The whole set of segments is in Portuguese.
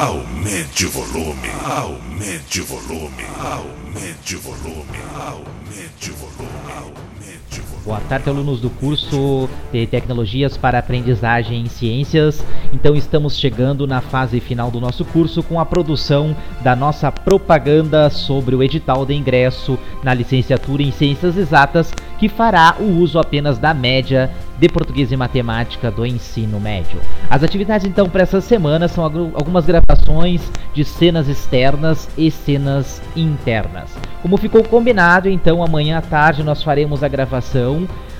Aumente o volume, aumente o volume, aumente o volume, aumente o volume, aumente o volume. Boa tarde, alunos do curso de Tecnologias para Aprendizagem em Ciências. Então estamos chegando na fase final do nosso curso com a produção da nossa propaganda sobre o edital de ingresso na licenciatura em Ciências Exatas, que fará o uso apenas da média de português e matemática do ensino médio. As atividades então para essa semana são algumas gravações de cenas externas e cenas internas. Como ficou combinado, então amanhã à tarde nós faremos a gravação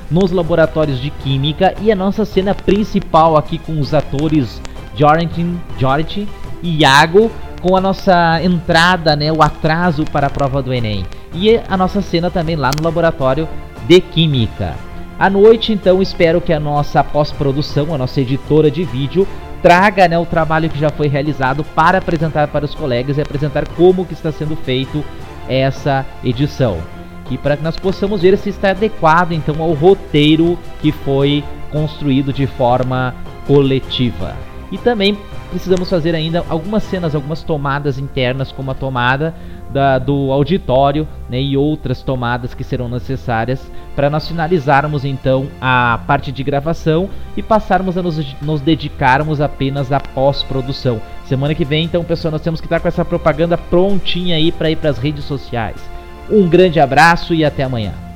nos laboratórios de química e a nossa cena principal aqui com os atores Jorge e Iago, com a nossa entrada, o atraso para a prova do Enem, e a nossa cena também lá no laboratório de química. À noite, então, espero que a nossa pós-produção, a nossa editora de vídeo, traga o trabalho que já foi realizado para apresentar para os colegas e apresentar como que está sendo feito essa edição, e para que nós possamos ver se está adequado, então, ao roteiro que foi construído de forma coletiva. E também precisamos fazer ainda algumas cenas, algumas tomadas internas, como a tomada do auditório, e outras tomadas que serão necessárias para nós finalizarmos então a parte de gravação e passarmos a nos dedicarmos apenas à pós-produção. Semana que vem, então, pessoal, nós temos que estar com essa propaganda prontinha aí para ir para as redes sociais. Um grande abraço e até amanhã.